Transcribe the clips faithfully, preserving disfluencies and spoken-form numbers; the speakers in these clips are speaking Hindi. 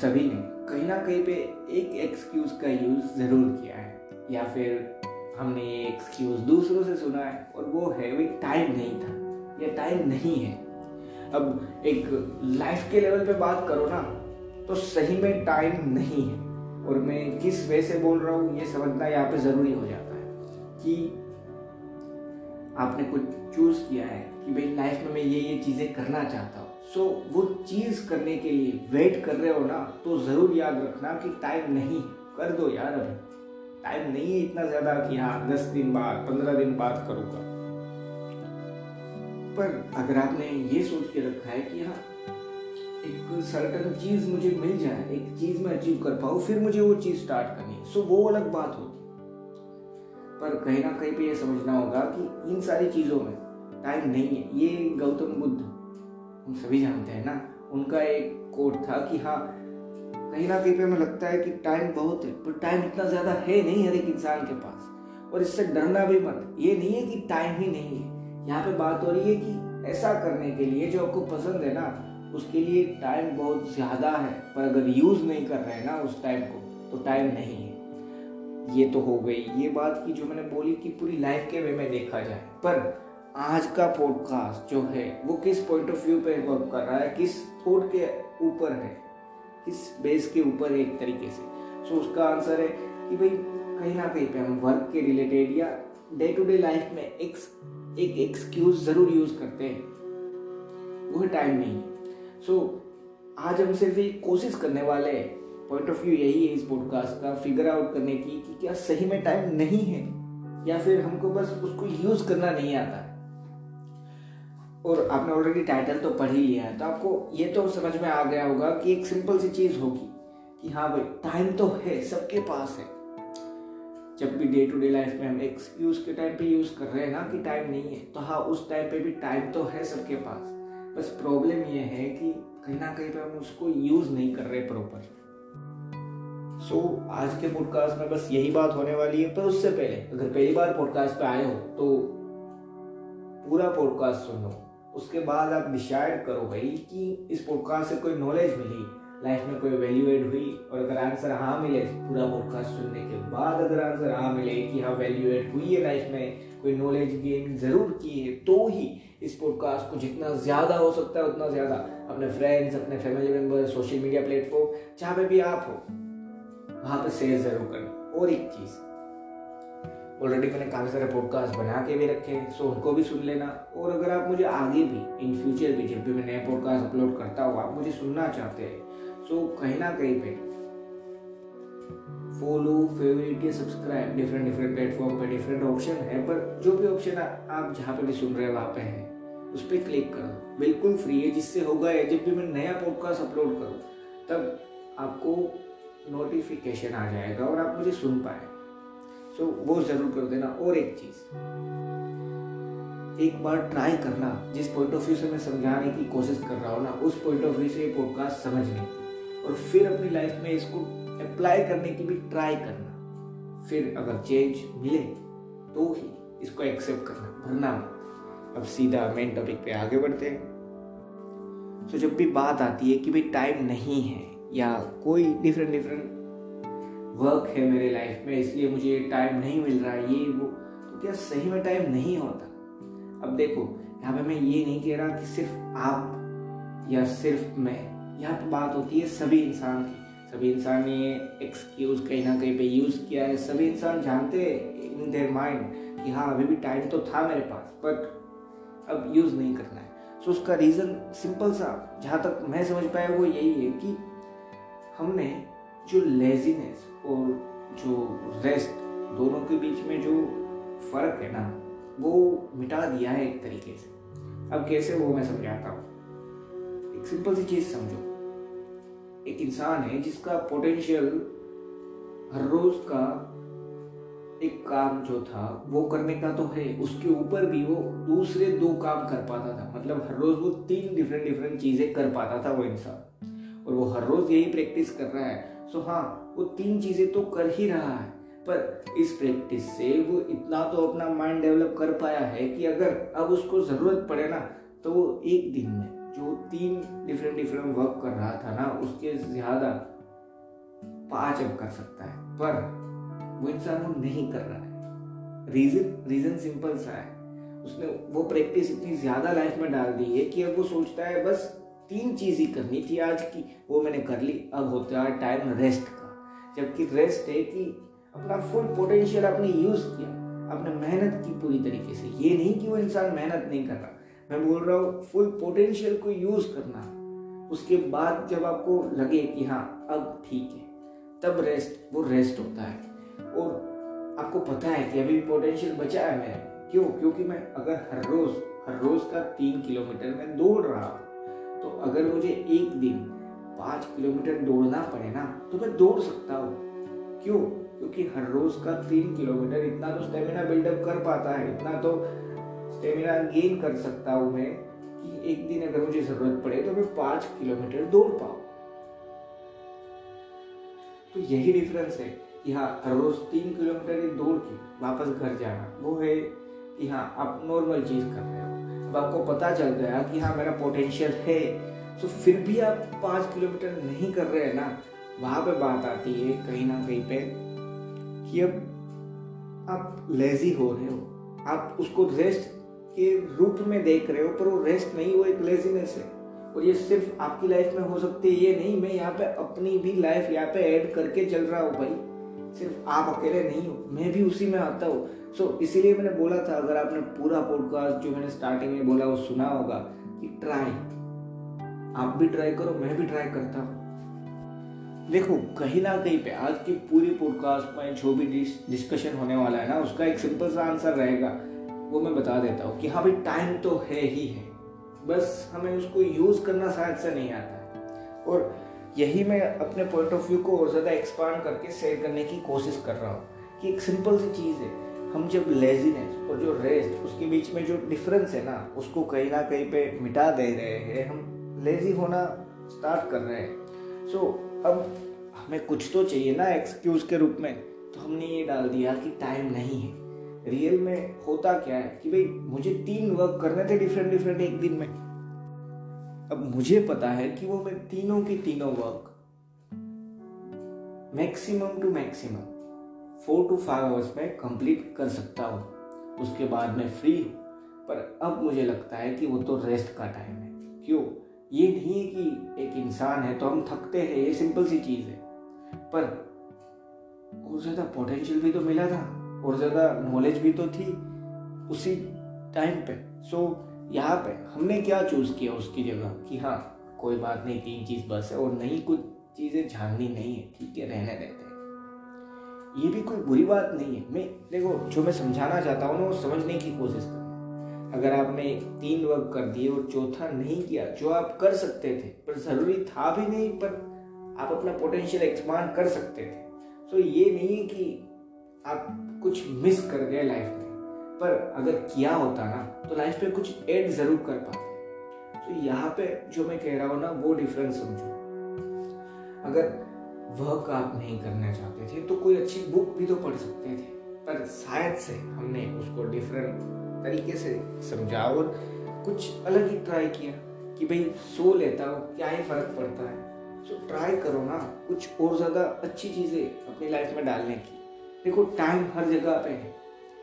सभी ने कहीं ना कहीं पे एक एक्सक्यूज का यूज़ ज़रूर किया है, या फिर हमने ये एक्सक्यूज दूसरों से सुना है, और वो है भाई टाइम नहीं था या टाइम नहीं है। अब एक लाइफ के लेवल पे बात करो ना, तो सही में टाइम नहीं है, और मैं किस वे से बोल रहा हूँ ये समझना यहाँ पे ज़रूरी हो जाता है कि आपने कुछ चूज़ किया है कि भाई लाइफ में मैं ये ये चीज़ें करना चाहता हूँ। सो so, वो चीज़ करने के लिए वेट कर रहे हो ना, तो ज़रूर याद रखना कि टाइम नहीं, कर दो यार, अभी टाइम नहीं है इतना ज़्यादा कि हाँ दस दिन बाद पंद्रह दिन बाद करूँगा। पर अगर आपने ये सोच के रखा है कि हाँ एक सर्टन चीज़ मुझे मिल जाए, एक चीज़ मैं अचीव कर पाऊँ, फिर मुझे वो चीज़ स्टार्ट करनी है, सो so, वो अलग बात होती। पर कहीं ना कहीं पे ये समझना होगा कि इन सारी चीज़ों में टाइम नहीं है। ये गौतम बुद्ध, हम सभी जानते हैं ना, उनका एक कोट था कि हाँ कहीं ना कहीं पे हमें लगता है कि टाइम बहुत है, पर टाइम इतना ज़्यादा है नहीं हर एक इंसान के पास, और इससे डरना भी मत। ये नहीं है कि टाइम ही नहीं है, यहाँ पे बात हो रही है कि ऐसा करने के लिए जो आपको पसंद है ना, उसके लिए टाइम बहुत ज़्यादा है, पर अगर यूज़ नहीं कर रहे हैं ना उस टाइम को, तो टाइम नहीं है। ये तो हो गई ये बात की जो मैंने बोली कि पूरी लाइफ के वे में देखा जाए। पर आज का पॉडकास्ट जो है वो किस पॉइंट ऑफ व्यू पे वर्क कर रहा है, किस थॉट के ऊपर है, किस बेस के ऊपर है एक तरीके से। सो उसका आंसर है कि भाई कहीं ना कहीं पे हम वर्क के रिलेटेड या डे टू डे लाइफ में एक एक एक्सक्यूज ज़रूर यूज़ करते हैं, वो है टाइम नहीं। सो आज हम सिर्फ ये कोशिश करने वाले हैं, पॉइंट ऑफ व्यू यही है इस पॉडकास्ट का, फिगर आउट करने की कि क्या सही में टाइम नहीं है या फिर हमको बस उसको यूज़ करना नहीं आता। और आपने ऑलरेडी टाइटल तो पढ़ ही लिया है, तो आपको ये तो समझ में आ गया होगा कि एक सिंपल सी चीज़ होगी कि हाँ भाई टाइम तो है, सबके पास है। जब भी डे टू डे लाइफ में हम एक्सक्यूज के टाइम पे यूज़ कर रहे हैं ना कि टाइम नहीं है, तो हाँ उस टाइम पे भी टाइम तो है सबके पास, बस प्रॉब्लम ये है कि कहीं ना कहीं पे हम उसको यूज़ नहीं कर रहे प्रॉपर। सो so, आज के पॉडकास्ट में बस यही बात होने वाली है। पर उससे पहले अगर पहली बार पॉडकास्ट पर आए हो तो पूरा पॉडकास्ट सुनो, उसके बाद आप डिसाइड करो भाई कि इस पॉडकास्ट से कोई नॉलेज मिली, लाइफ में कोई वैल्यू एड हुई। और अगर आंसर हाँ मिले, पूरा पॉडकास्ट सुनने के बाद अगर आंसर हाँ मिले कि हाँ वैल्यू एड हुई है लाइफ में, कोई नॉलेज गेन ज़रूर की है, तो ही इस पॉडकास्ट को जितना ज़्यादा हो सकता है उतना ज़्यादा अपने फ्रेंड्स, अपने family member, social media platform जहाँ पे भी आप हो वहाँ पर शेयर ज़रूर करें। और एक चीज़, ऑलरेडी मैंने काफ़ी सारे पॉडकास्ट बना के भी रखे हैं, सो उनको भी सुन लेना। और अगर आप मुझे आगे भी इन फ्यूचर भी जब भी मैं नए पॉडकास्ट अपलोड करता हूँ, आप मुझे सुनना चाहते हैं, सो कहीं ना कहीं पे फॉलो, फेवरेट या सब्सक्राइब, डिफरेंट डिफरेंट प्लेटफॉर्म पे डिफरेंट ऑप्शन है, पर जो भी ऑप्शन आप जहाँ पे भी सुन रहे हो वहाँ पे है, उस पर क्लिक करो, बिल्कुल फ्री है, जिससे होगा है जब भी मैं नया पॉडकास्ट अपलोड करूँ तब आपको नोटिफिकेशन आ जाएगा और आप मुझे सुन पाए। सो so, वो ज़रूर कर देना। और एक चीज़, एक बार ट्राई करना, जिस पॉइंट ऑफ व्यू से मैं समझाने की कोशिश कर रहा हूँ ना, उस पॉइंट ऑफ व्यू से ये पॉडकास्ट समझने की और फिर अपनी लाइफ में इसको अप्लाई करने की भी ट्राई करना। फिर अगर चेंज मिले तो ही इसको एक्सेप्ट करना, भरना मत। अब सीधा मेन टॉपिक पे आगे बढ़ते हैं। सो so, जब भी बात आती है कि भाई टाइम नहीं है या कोई डिफरेंट डिफरेंट वर्क है मेरे लाइफ में इसलिए मुझे टाइम नहीं मिल रहा है, ये वो, तो क्या सही में टाइम नहीं होता? अब देखो, यहाँ पे मैं ये नहीं कह रहा कि सिर्फ आप या सिर्फ मैं, यहाँ पे बात होती है सभी इंसान की। सभी इंसान ने ये एक्सक्यूज़ कहीं ना कहीं पे यूज़ किया है, सभी इंसान जानते हैं इन देयर माइंड कि हाँ अभी भी टाइम तो था मेरे पास, बट अब यूज़ नहीं करना है। सो उसका रीज़न सिंपल सा, जहाँ तक मैं समझ पाया, वो यही है कि हमने जो लेजीनेस और जो रेस्ट, दोनों के बीच में जो फ़र्क है ना, वो मिटा दिया है एक तरीके से। अब कैसे, वो मैं समझाता हूँ। एक सिंपल सी चीज़ समझो, एक इंसान है जिसका पोटेंशियल हर रोज़ का एक काम जो था वो करने का तो है, उसके ऊपर भी वो दूसरे दो काम कर पाता था। मतलब हर रोज़ वो तीन डिफरेंट डिफरेंट चीज़ें कर पाता था वो इंसान, और वो हर रोज़ यही प्रैक्टिस कर रहा है। सो हाँ, वो तीन चीज़ें तो कर ही रहा है, पर इस प्रैक्टिस से वो इतना तो अपना माइंड डेवलप कर पाया है कि अगर अब उसको ज़रूरत पड़े ना, तो वो एक दिन में जो तीन डिफरेंट डिफरेंट वर्क कर रहा था ना, उसके ज्यादा पांच अब कर सकता है, पर वो इंसान वो नहीं कर रहा है। रीजन रीजन सिंपल सा है, उसने वो प्रैक्टिस इतनी ज्यादा लाइफ में डाल दी है कि अब वो सोचता है बस तीन चीज ही करनी थी आज की, वो मैंने कर ली, अब होता है टाइम रेस्ट का। जबकि रेस्ट है कि अपना फुल पोटेंशियल आपने यूज किया, आपने मेहनत की पूरी तरीके से। ये नहीं कि वो इंसान मेहनत नहीं कर रहा, मैं बोल रहा हूँ फुल पोटेंशियल को यूज करना। उसके बाद जब आपको लगे कि हाँ अब ठीक है, तब रेस्ट, वो रेस्ट होता है। और आपको पता है कि अभी पोटेंशियल बचा है मेरे, क्यों? क्योंकि मैं अगर हर रोज हर रोज का तीन किलोमीटर में दौड़ रहा हूँ, तो अगर मुझे एक दिन पाँच किलोमीटर दौड़ना पड़े ना, तो मैं दौड़ सकता हूँ। क्यों? क्योंकि हर रोज का तीन किलोमीटर इतना तो स्टेमिना बिल्डअप कर पाता है, इतना तो स्टेमिना गेन कर सकता हूँ मैं कि एक दिन अगर मुझे जरूरत पड़े तो मैं पाँच किलोमीटर दौड़ पाऊँ। तो यही डिफरेंस है कि हाँ हर रोज तीन किलोमीटर दौड़ के वापस घर जाना, वो है कि हाँ आप नॉर्मल चीज़ कर रहे हो। अब आपको पता चल गया कि हाँ मेरा पोटेंशियल है, तो फिर भी आप पाँच किलोमीटर नहीं कर रहे हैं ना, वहाँ पे बात आती है कहीं ना कहीं पे कि अब आप लेजी हो रहे हो। आप उसको रेस्ट के रूप में देख रहे हो, पर वो रेस्ट नहीं, वो एक लेजीनेस है। और ये सिर्फ आपकी लाइफ में हो सकती है, ये नहीं, मैं यहाँ पे अपनी भी लाइफ यहाँ पे ऐड करके चल रहा हूँ भाई। सिर्फ आप अकेले नहीं हो, मैं भी उसी में आता हूँ। सो so, इसीलिए मैंने बोला था, अगर आपने पूरा पॉडकास्ट जो मैंने स्टार्टिंग में बोला वो सुना होगा कि ट्राई, आप भी ट्राई करो, मैं भी ट्राई करता हूँ। देखो कहीं ना कहीं पे आज की पूरी पॉडकास्ट में जो भी डिस्कशन होने वाला है ना, उसका एक सिंपल सा आंसर रहेगा, वो मैं बता देता हूँ कि हाँ भाई टाइम तो है ही है, बस हमें उसको यूज़ करना शायद से नहीं आता है। और यही मैं अपने पॉइंट ऑफ व्यू को और ज़्यादा एक्सपांड करके शेयर करने की कोशिश कर रहा हूँ कि एक सिंपल सी चीज़ है, हम जब लेजीनेस और जो रेस्ट, उसके बीच में जो डिफरेंस है ना, उसको कहीं ना कहीं पे मिटा दे रहे हैं, हम लेजी होना स्टार्ट कर रहे हैं। सो so, अब हमें कुछ तो चाहिए ना एक्सक्यूज़ के रूप में, तो हमने ये डाल दिया कि टाइम नहीं है। रियल में होता क्या है कि भाई मुझे तीन वर्क करने थे डिफरेंट डिफरेंट एक दिन में। अब मुझे पता है कि वो मैं तीनों की तीनों work maximum two maximum four to five hours में कंप्लीट कर सकता हूँ, उसके बाद मैं फ्री हूँ। पर अब मुझे लगता है कि वो तो रेस्ट का टाइम है। क्यों? ये नहीं है कि एक इंसान है तो हम थकते हैं, ये सिंपल सी चीज़ है, पर और ज़्यादा पोटेंशियल भी तो मिला था, और ज़्यादा नॉलेज भी तो थी उसी टाइम पे। सो यहाँ पे हमने क्या चूज़ किया उसकी जगह कि हाँ कोई बात नहीं, तीन चीज़ बस है, और नहीं कुछ चीज़ें जाननी नहीं है, ठीक है रहने देते। ये भी कोई बुरी बात नहीं है। मैं देखो जो मैं समझाना चाहता हूँ ना, वो समझने की कोशिश करूँ। अगर आपने तीन वर्क कर दिए और चौथा नहीं किया, जो आप कर सकते थे, पर ज़रूरी था भी नहीं, पर आप अपना पोटेंशियल एक्सपांड कर सकते थे। सो ये नहीं है कि आप कुछ मिस कर गए लाइफ में, पर अगर किया होता ना तो लाइफ में कुछ ऐड ज़रूर कर पाते। तो यहाँ पे जो मैं कह रहा हूँ ना, वो डिफरेंस समझो। अगर वर्क आप नहीं करना चाहते थे तो कोई अच्छी बुक भी तो पढ़ सकते थे, पर शायद से हमने उसको डिफरेंट तरीके से समझा और कुछ अलग ही ट्राई किया कि भाई सो लेता हो, क्या ही फर्क पड़ता है। तो ट्राई करो ना कुछ और ज़्यादा अच्छी चीज़ें अपनी लाइफ में डालने की। देखो टाइम हर जगह पे है।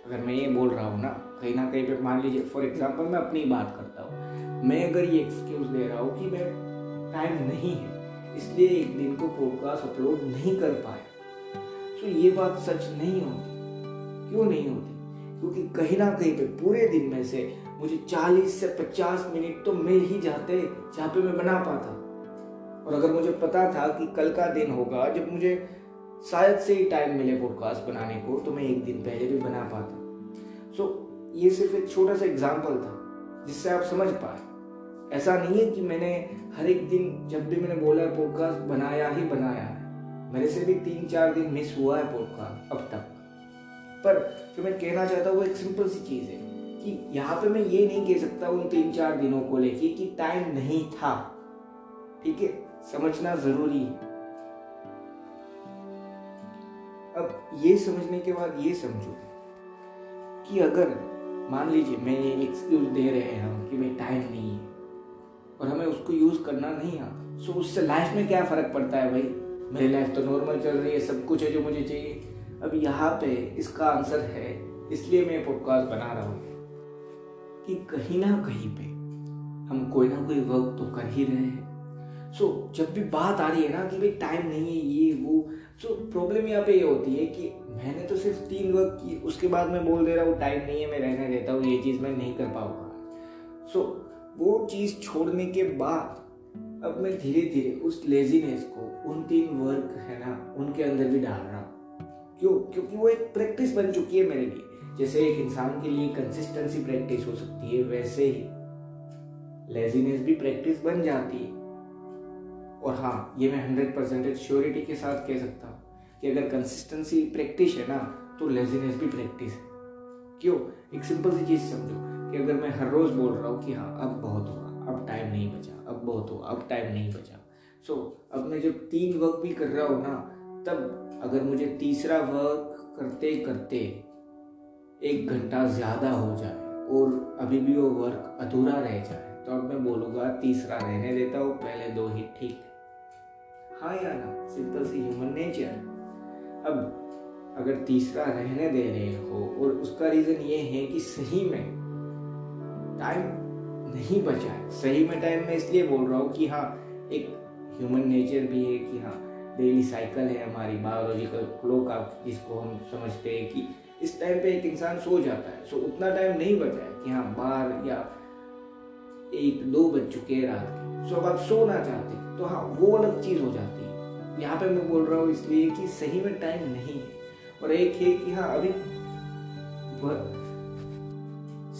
अगर मैं ये बोल रहा हूँ ना, कहीं ना कहीं पर मान लीजिए फॉर एग्जाम्पल मैं अपनी बात करता हूँ, मैं अगर ये एक्सक्यूज़ दे रहा हूँ कि मैं टाइम नहीं है इसलिए एक दिन को पॉडकास्ट अपलोड नहीं कर पाए, तो ये बात सच नहीं होती। क्यों नहीं होती? क्योंकि कहीं ना कहीं पे पूरे दिन में से मुझे चालीस से पचास मिनट तो मिल ही जाते जहाँ पे मैं बना पाता। और अगर मुझे पता था कि कल का दिन होगा जब मुझे शायद से ही टाइम मिले पॉडकास्ट बनाने को, तो मैं एक दिन पहले भी बना पाता। सो ये सिर्फ एक छोटा सा एग्जाम्पल था जिससे आप समझ पाए। ऐसा नहीं है कि मैंने हर एक दिन, जब भी मैंने बोला है पॉडकास्ट बनाया ही बनाया है। मेरे से भी तीन चार दिन मिस हुआ है पॉडकास्ट अब तक, पर जो मैं कहना चाहता हूँ वो एक सिंपल सी चीज़ है कि यहाँ पे मैं ये नहीं कह सकता उन तीन चार दिनों को लेके कि टाइम नहीं था। ठीक है, समझना ज़रूरी है। अब ये समझने के बाद ये समझो कि अगर मान लीजिए मैं ये एक्सक्यूज दे रहे हैं कि भाई टाइम नहीं है, और हमें उसको यूज़ करना नहीं है। सो उससे लाइफ में क्या फ़र्क पड़ता है भाई, मेरी लाइफ तो नॉर्मल चल रही है, सब कुछ है जो मुझे चाहिए। अब यहाँ पे इसका आंसर है, इसलिए मैं पॉडकास्ट बना रहा हूँ कि कहीं ना कहीं पे हम कोई ना कोई वर्क तो कर ही रहे हैं। सो जब भी बात आ रही है ना कि भाई टाइम नहीं है ये वो, सो प्रॉब्लम यहाँ पे ये होती है कि मैंने तो सिर्फ तीन वर्क की, उसके बाद मैं बोल दे रहा हूँ टाइम नहीं है, मैं रहने देता हूँ, ये चीज़ मैं नहीं कर पाऊँगा। सो वो चीज़ छोड़ने के बाद अब मैं धीरे धीरे उस लेजीनेस को, उन तीन वर्क है ना, उनके अंदर भी डाल रहा हूँ। क्यों? क्योंकि वो एक प्रैक्टिस बन चुकी है मेरे लिए। जैसे एक इंसान के लिए कंसिस्टेंसी प्रैक्टिस हो सकती है, वैसे ही लेजीनेस भी प्रैक्टिस बन जाती है। और हाँ, ये मैं हंड्रेड परसेंटेज श्योरिटी के साथ कह सकता हूँ कि अगर कंसिस्टेंसी प्रैक्टिस है ना, तो लेजीनेस भी प्रैक्टिस है। क्यों? एक सिंपल सी चीज़ समझो कि अगर मैं हर रोज़ बोल रहा हूँ कि हाँ अब बहुत हुआ, अब टाइम नहीं बचा, अब बहुत हुआ, अब टाइम नहीं बचा। सो so, अब मैं जब तीन वर्क भी कर रहा हूँ ना, तब अगर मुझे तीसरा वर्क करते करते एक घंटा ज़्यादा हो जाए और अभी भी वो वर्क अधूरा रह जाए, तो अब मैं बोलूँगा तीसरा रहने देता हूँ, पहले दो ही ठीक है। हाँ या ना, सिंपल सी ह्यूमन नेचर। अब अगर तीसरा रहने दे रहे हो और उसका रीज़न ये है कि सही में टाइम नहीं बचा है, सही में टाइम मैं इसलिए बोल रहा हूँ कि हाँ एक ह्यूमन नेचर भी है कि हाँ डेली साइकिल है हमारी, बायोलॉजिकल क्लॉक आप जिसको हम समझते हैं कि इस टाइम पे एक इंसान सो जाता है। सो उतना टाइम नहीं बचा है कि हाँ बारह या एक दो बज चुके हैं रात के। सो अब आप सोना चाहते तो हाँ वो अलग चीज़ हो जाती है। यहाँ पे मैं बोल रहा हूँ इसलिए कि सही में टाइम नहीं है। और एक है कि हाँ अभी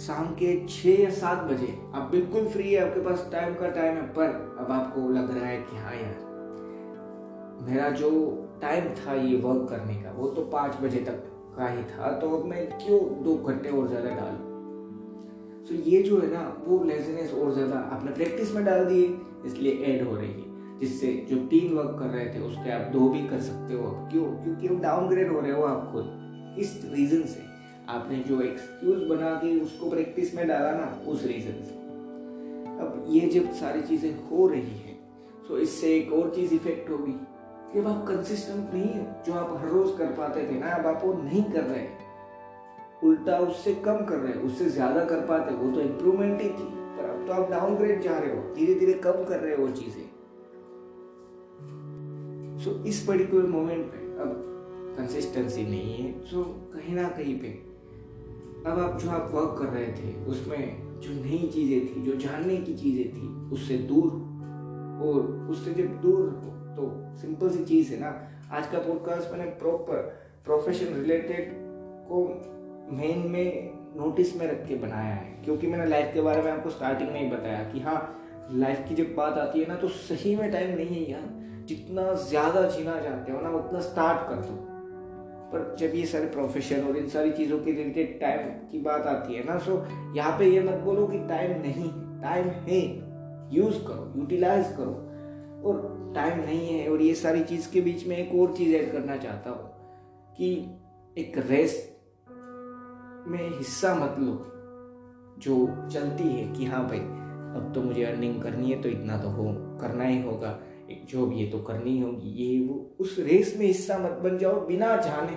शाम के छः या सात बजे आप बिल्कुल फ्री है, आपके पास टाइम का टाइम है, पर अब आपको लग रहा है कि हाँ यार मेरा जो टाइम था ये वर्क करने का वो तो पाँच बजे तक का ही था, तो अब मैं क्यों दो घंटे और ज़्यादा डालूँ। सो so, ये जो है ना वो लेजीनेस और ज़्यादा आपने प्रैक्टिस में डाल दी है, इसलिए ऐड हो रही है, जिससे जो तीन वर्क कर रहे थे उसके आप दो भी कर सकते हो। क्यों? क्योंकि वो डाउनग्रेड हो रहे हो आप खुद। इस रीज़न से आपने जो एक्सक्यूज बना के उसको प्रैक्टिस में डाला ना, उस रीज़न से। अब ये जब सारी चीज़ें हो रही हैं, तो इससे एक और चीज़ इफेक्ट होगी कि अब आप कंसिस्टेंट नहीं है, जो आप हर रोज़ कर पाते थे ना, अब आप वो नहीं कर रहे, उल्टा उससे कम कर रहे, उससे ज़्यादा कर पाते, वो तो इम्प्रूवमेंट ही थी, पर अब तो आप डाउनग्रेड जा रहे हो, धीरे धीरे कम कर रहे हो वो चीज़ें। सो so, इस पर्टिकुलर मोमेंट पे अब कंसिस्टेंसी नहीं है। सो so, कहीं ना कहीं पे अब आप जो आप वर्क कर रहे थे उसमें जो नई चीज़ें थी, जो जानने की चीज़ें थी, उससे दूर हो। और उससे जब दूर हो तो सिंपल सी चीज़ है ना, आज का पॉडकास्ट मैंने प्रॉपर प्रोफेशन रिलेटेड को मेन में नोटिस में रख के बनाया है, क्योंकि मैंने लाइफ के बारे में आपको स्टार्टिंग में ही बताया कि हाँ लाइफ की जब बात आती है ना, तो सही में टाइम नहीं है यार। जितना ज़्यादा जीना चाहते हो ना उतना स्टार्ट कर दो, पर जब ये सारे प्रोफेशन और इन सारी चीज़ों के रिलेटेड टाइम की बात आती है ना, सो यहाँ पे ये मत बोलो कि टाइम नहीं, टाइम है, यूज़ करो, यूटिलाइज करो। और टाइम नहीं है और ये सारी चीज़ के बीच में एक और चीज़ ऐड करना चाहता हूँ कि एक रेस में हिस्सा मत लो जो चलती है कि हाँ भाई अब तो मुझे अर्निंग करनी है तो इतना तो हो करना ही होगा, जॉब ये तो करनी होगी, ये वो, उस रेस में हिस्सा मत बन जाओ बिना जाने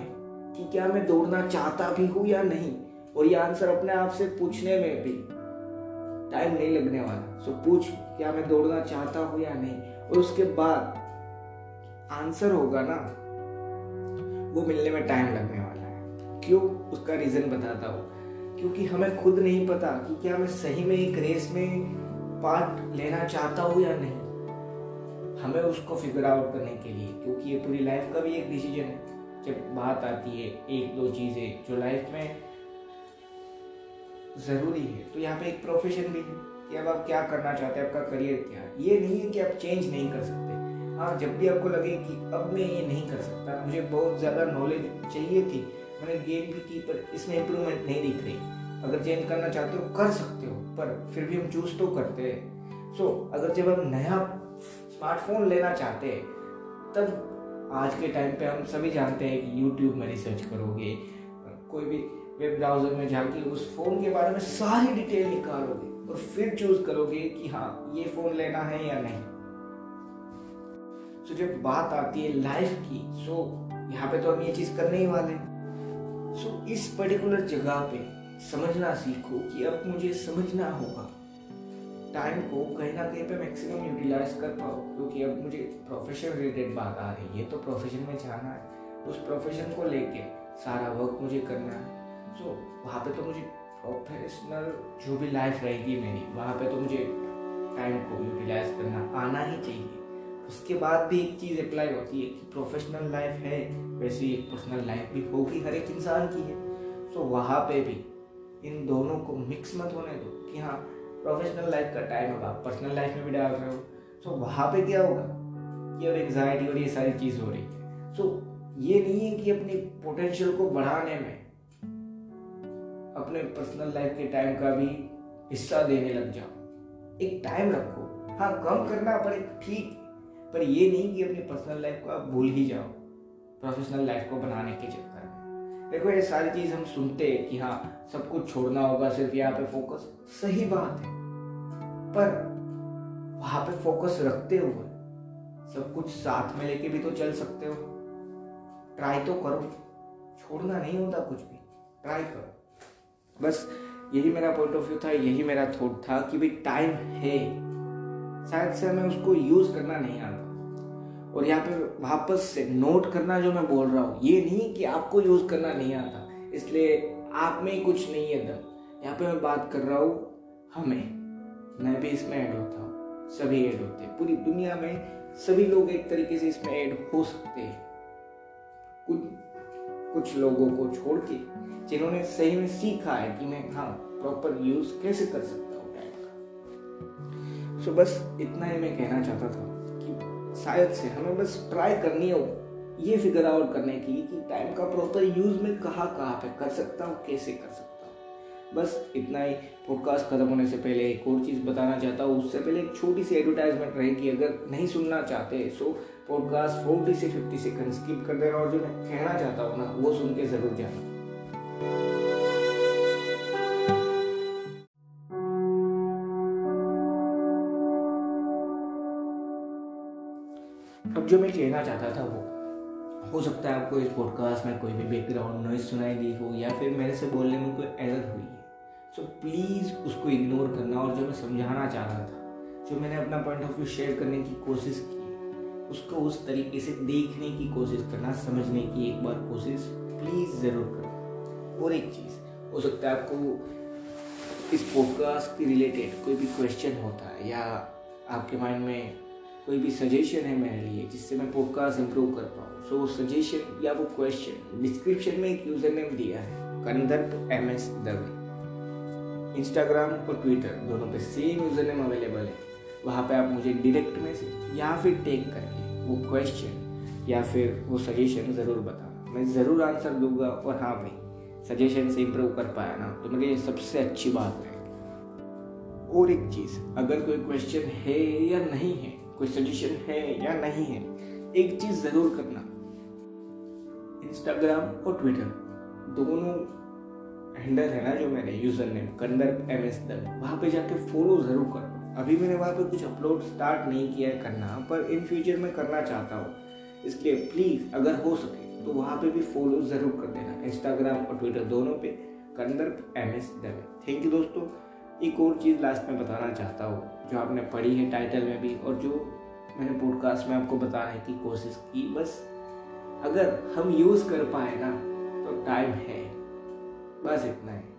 कि क्या मैं दौड़ना चाहता भी हूँ या नहीं। और ये आंसर अपने आप से पूछने में भी टाइम नहीं लगने वाला। सो पूछ क्या मैं दौड़ना चाहता हूँ या नहीं, और उसके बाद आंसर होगा ना वो मिलने में टाइम लगने वाला है। क्यों? उसका रीज़न बताता हूँ। क्योंकि हमें खुद नहीं पता कि क्या मैं सही में एक रेस में पार्ट लेना चाहता हूँ या नहीं, हमें उसको फिगर आउट करने के लिए, क्योंकि ये पूरी लाइफ का भी एक डिसीजन है। जब बात आती है एक दो चीज़ें जो लाइफ में ज़रूरी है, तो यहाँ पे एक प्रोफेशन भी है कि अब आप क्या करना चाहते हैं, आपका करियर क्या है। ये नहीं है कि आप चेंज नहीं कर सकते। हाँ, जब भी आपको लगे कि अब मैं ये नहीं कर सकता, मुझे बहुत ज़्यादा नॉलेज चाहिए थी, मैंने गेम भी की पर इसमें इम्प्रूवमेंट नहीं दिख रही, अगर चेंज करना चाहते हो कर सकते हो, पर फिर भी हम चूज़ तो करते हैं। सो अगर जब आप नया स्मार्टफोन लेना चाहते हैं, तब आज के टाइम पे हम सभी जानते हैं कि यूट्यूब में रिसर्च करोगे, कोई भी वेब ब्राउजर में जाके उस फ़ोन के बारे में सारी डिटेल निकालोगे और फिर चूज़ करोगे कि हाँ ये फ़ोन लेना है या नहीं। सो so, जब बात आती है लाइफ की, सो so, यहाँ पे तो हम ये चीज़ करने ही वाले हैं। सो so, इस पर्टिकुलर जगह पे समझना सीखो कि अब मुझे समझना होगा, टाइम को कहीं ना कहीं पे मैक्सिमम यूटिलाइज कर पाओ, क्योंकि अब मुझे प्रोफेशन रिलेटेड बात आ रही है तो प्रोफेशन में जाना है, उस प्रोफेशन को लेके सारा वर्क मुझे करना है। सो so, वहाँ पे तो मुझे प्रोफेशनल जो भी लाइफ रहेगी मेरी, वहाँ पे तो मुझे टाइम को यूटिलाइज करना आना ही चाहिए। उसके बाद भी एक चीज़ अप्लाई होती है कि प्रोफेशनल लाइफ है वैसी एक पर्सनल लाइफ भी होगी, हर एक इंसान की है। सो so, वहाँ पे भी इन दोनों को मिक्स मत होने दो कि हाँ प्रोफेशनल लाइफ का टाइम अब आप पर्सनल लाइफ में भी डाल रहे हो। सो so, वहाँ पे क्या होगा कि अब एंग्जाइटी और ये सारी चीज़ हो रही है। सो so, ये नहीं है कि अपने पोटेंशियल को बढ़ाने में अपने पर्सनल लाइफ के टाइम का भी हिस्सा देने लग जाओ। एक टाइम रखो, हाँ कम करना पड़े ठीक, पर ये नहीं कि अपनी पर्सनल लाइफ को आप भूल ही जाओ प्रोफेशनल लाइफ को बनाने के चक्कर में। देखो ये सारी चीज़ हम सुनते हैं कि हाँ सब कुछ छोड़ना होगा, सिर्फ यहाँ पे फोकस, सही बात है, पर वहाँ पे फोकस रखते हुए सब कुछ साथ में लेके भी तो चल सकते हो। ट्राई तो करो, छोड़ना नहीं होता कुछ भी, ट्राई करो। बस यही मेरा पॉइंट ऑफ व्यू था, यही मेरा थॉट था कि भाई टाइम है, शायद से हमें उसको यूज़ करना नहीं आता। और यहाँ पे वापस से नोट करना जो मैं बोल रहा हूँ, ये नहीं कि आपको यूज़ करना नहीं आता इसलिए आप में कुछ नहीं है दम। यहाँ पे मैं बात कर रहा हूँ हमें, मैं भी इसमें ऐड होता हूँ, सभी ऐड होते हैं, पूरी दुनिया में सभी लोग एक तरीके से इसमें ऐड हो सकते हैं। कुछ कुछ लोगों को छोड़ के जिन्होंने सही में सीखा है कि मैं हाँ प्रॉपर यूज़ कैसे कर सकता हूँ। तो बस इतना ही मैं कहना चाहता था कि शायद से हमें बस ट्राई करनी हो ये फिगर आउट करने की कि टाइम का प्रॉपर यूज़ मैं कहाँ कहाँ पे कर सकता हूँ, कैसे कर सकता हूँ। बस इतना ही। पॉडकास्ट खत्म होने से पहले एक और चीज़ बताना चाहता हूँ, उससे पहले एक छोटी सी एडवर्टाइजमेंट रहेगी। अगर नहीं सुनना चाहते सो पॉडकास्ट फोर्टी से फिफ्टी सेकेंड स्किप कर देना और जो मैं कहना चाहता हूँ ना वो सुन के ज़रूर जाना। अब जो मैं कहना चाहता था वो, हो सकता है आपको इस पॉडकास्ट में कोई भी बैकग्राउंड नॉइज़ सुनाई दी हो या फिर मेरे से बोलने में कोई एरर हुई है, सो प्लीज़ उसको इग्नोर करना। और जो मैं समझाना चाहता था, जो मैंने अपना पॉइंट ऑफ व्यू शेयर करने की कोशिश की, उसको उस तरीके से देखने की कोशिश करना, समझने की एक बार कोशिश प्लीज़ ज़रूर करना। और एक चीज़, हो सकता है आपको इस पॉडकास्ट के रिलेटेड कोई भी क्वेश्चन होता है या आपके माइंड में कोई भी सजेशन है मेरे लिए जिससे मैं पॉडकास्ट इम्प्रूव कर पाऊँ, सो वो सजेशन या वो क्वेश्चन डिस्क्रिप्शन में एक यूज़र नेम दिया है, Kandarp M S Dave. Instagram और ट्विटर दोनों पे सेम यूज़र नेम अवेलेबल है, वहाँ पे आप मुझे डायरेक्ट मैसेज या फिर टैग करके वो क्वेश्चन या फिर वो सजेशन ज़रूर बताना, मैं ज़रूर आंसर दूंगा। और हाँ भाई, सजेशन से इम्प्रूव कर पाया ना तो मेरे लिए सबसे अच्छी बात है। और एक चीज़, अगर कोई क्वेश्चन है या नहीं है, कोई सजेशन है या नहीं है, एक चीज़ ज़रूर करना, इंस्टाग्राम और ट्विटर दोनों हैंडल है ना जो मेरे user name Kandarp M S Dal, वहाँ पे जाके फॉलो ज़रूर करना। अभी मैंने वहाँ पे कुछ अपलोड स्टार्ट नहीं किया है करना, पर इन फ्यूचर मैं करना चाहता हूँ, इसलिए प्लीज़ अगर हो सके तो वहाँ पे भी फॉलो ज़रूर कर देना, इंस्टाग्राम और ट्विटर दोनों पे Kandarp M S Dal. Thank you दोस्तों। एक और चीज़ लास्ट में बताना चाहता हूँ, जो आपने पढ़ी है टाइटल में भी और जो मैंने पॉडकास्ट में आपको बताने की कोशिश की, बस अगर हम यूज़ कर पाए ना तो टाइम है। बस इतना ही।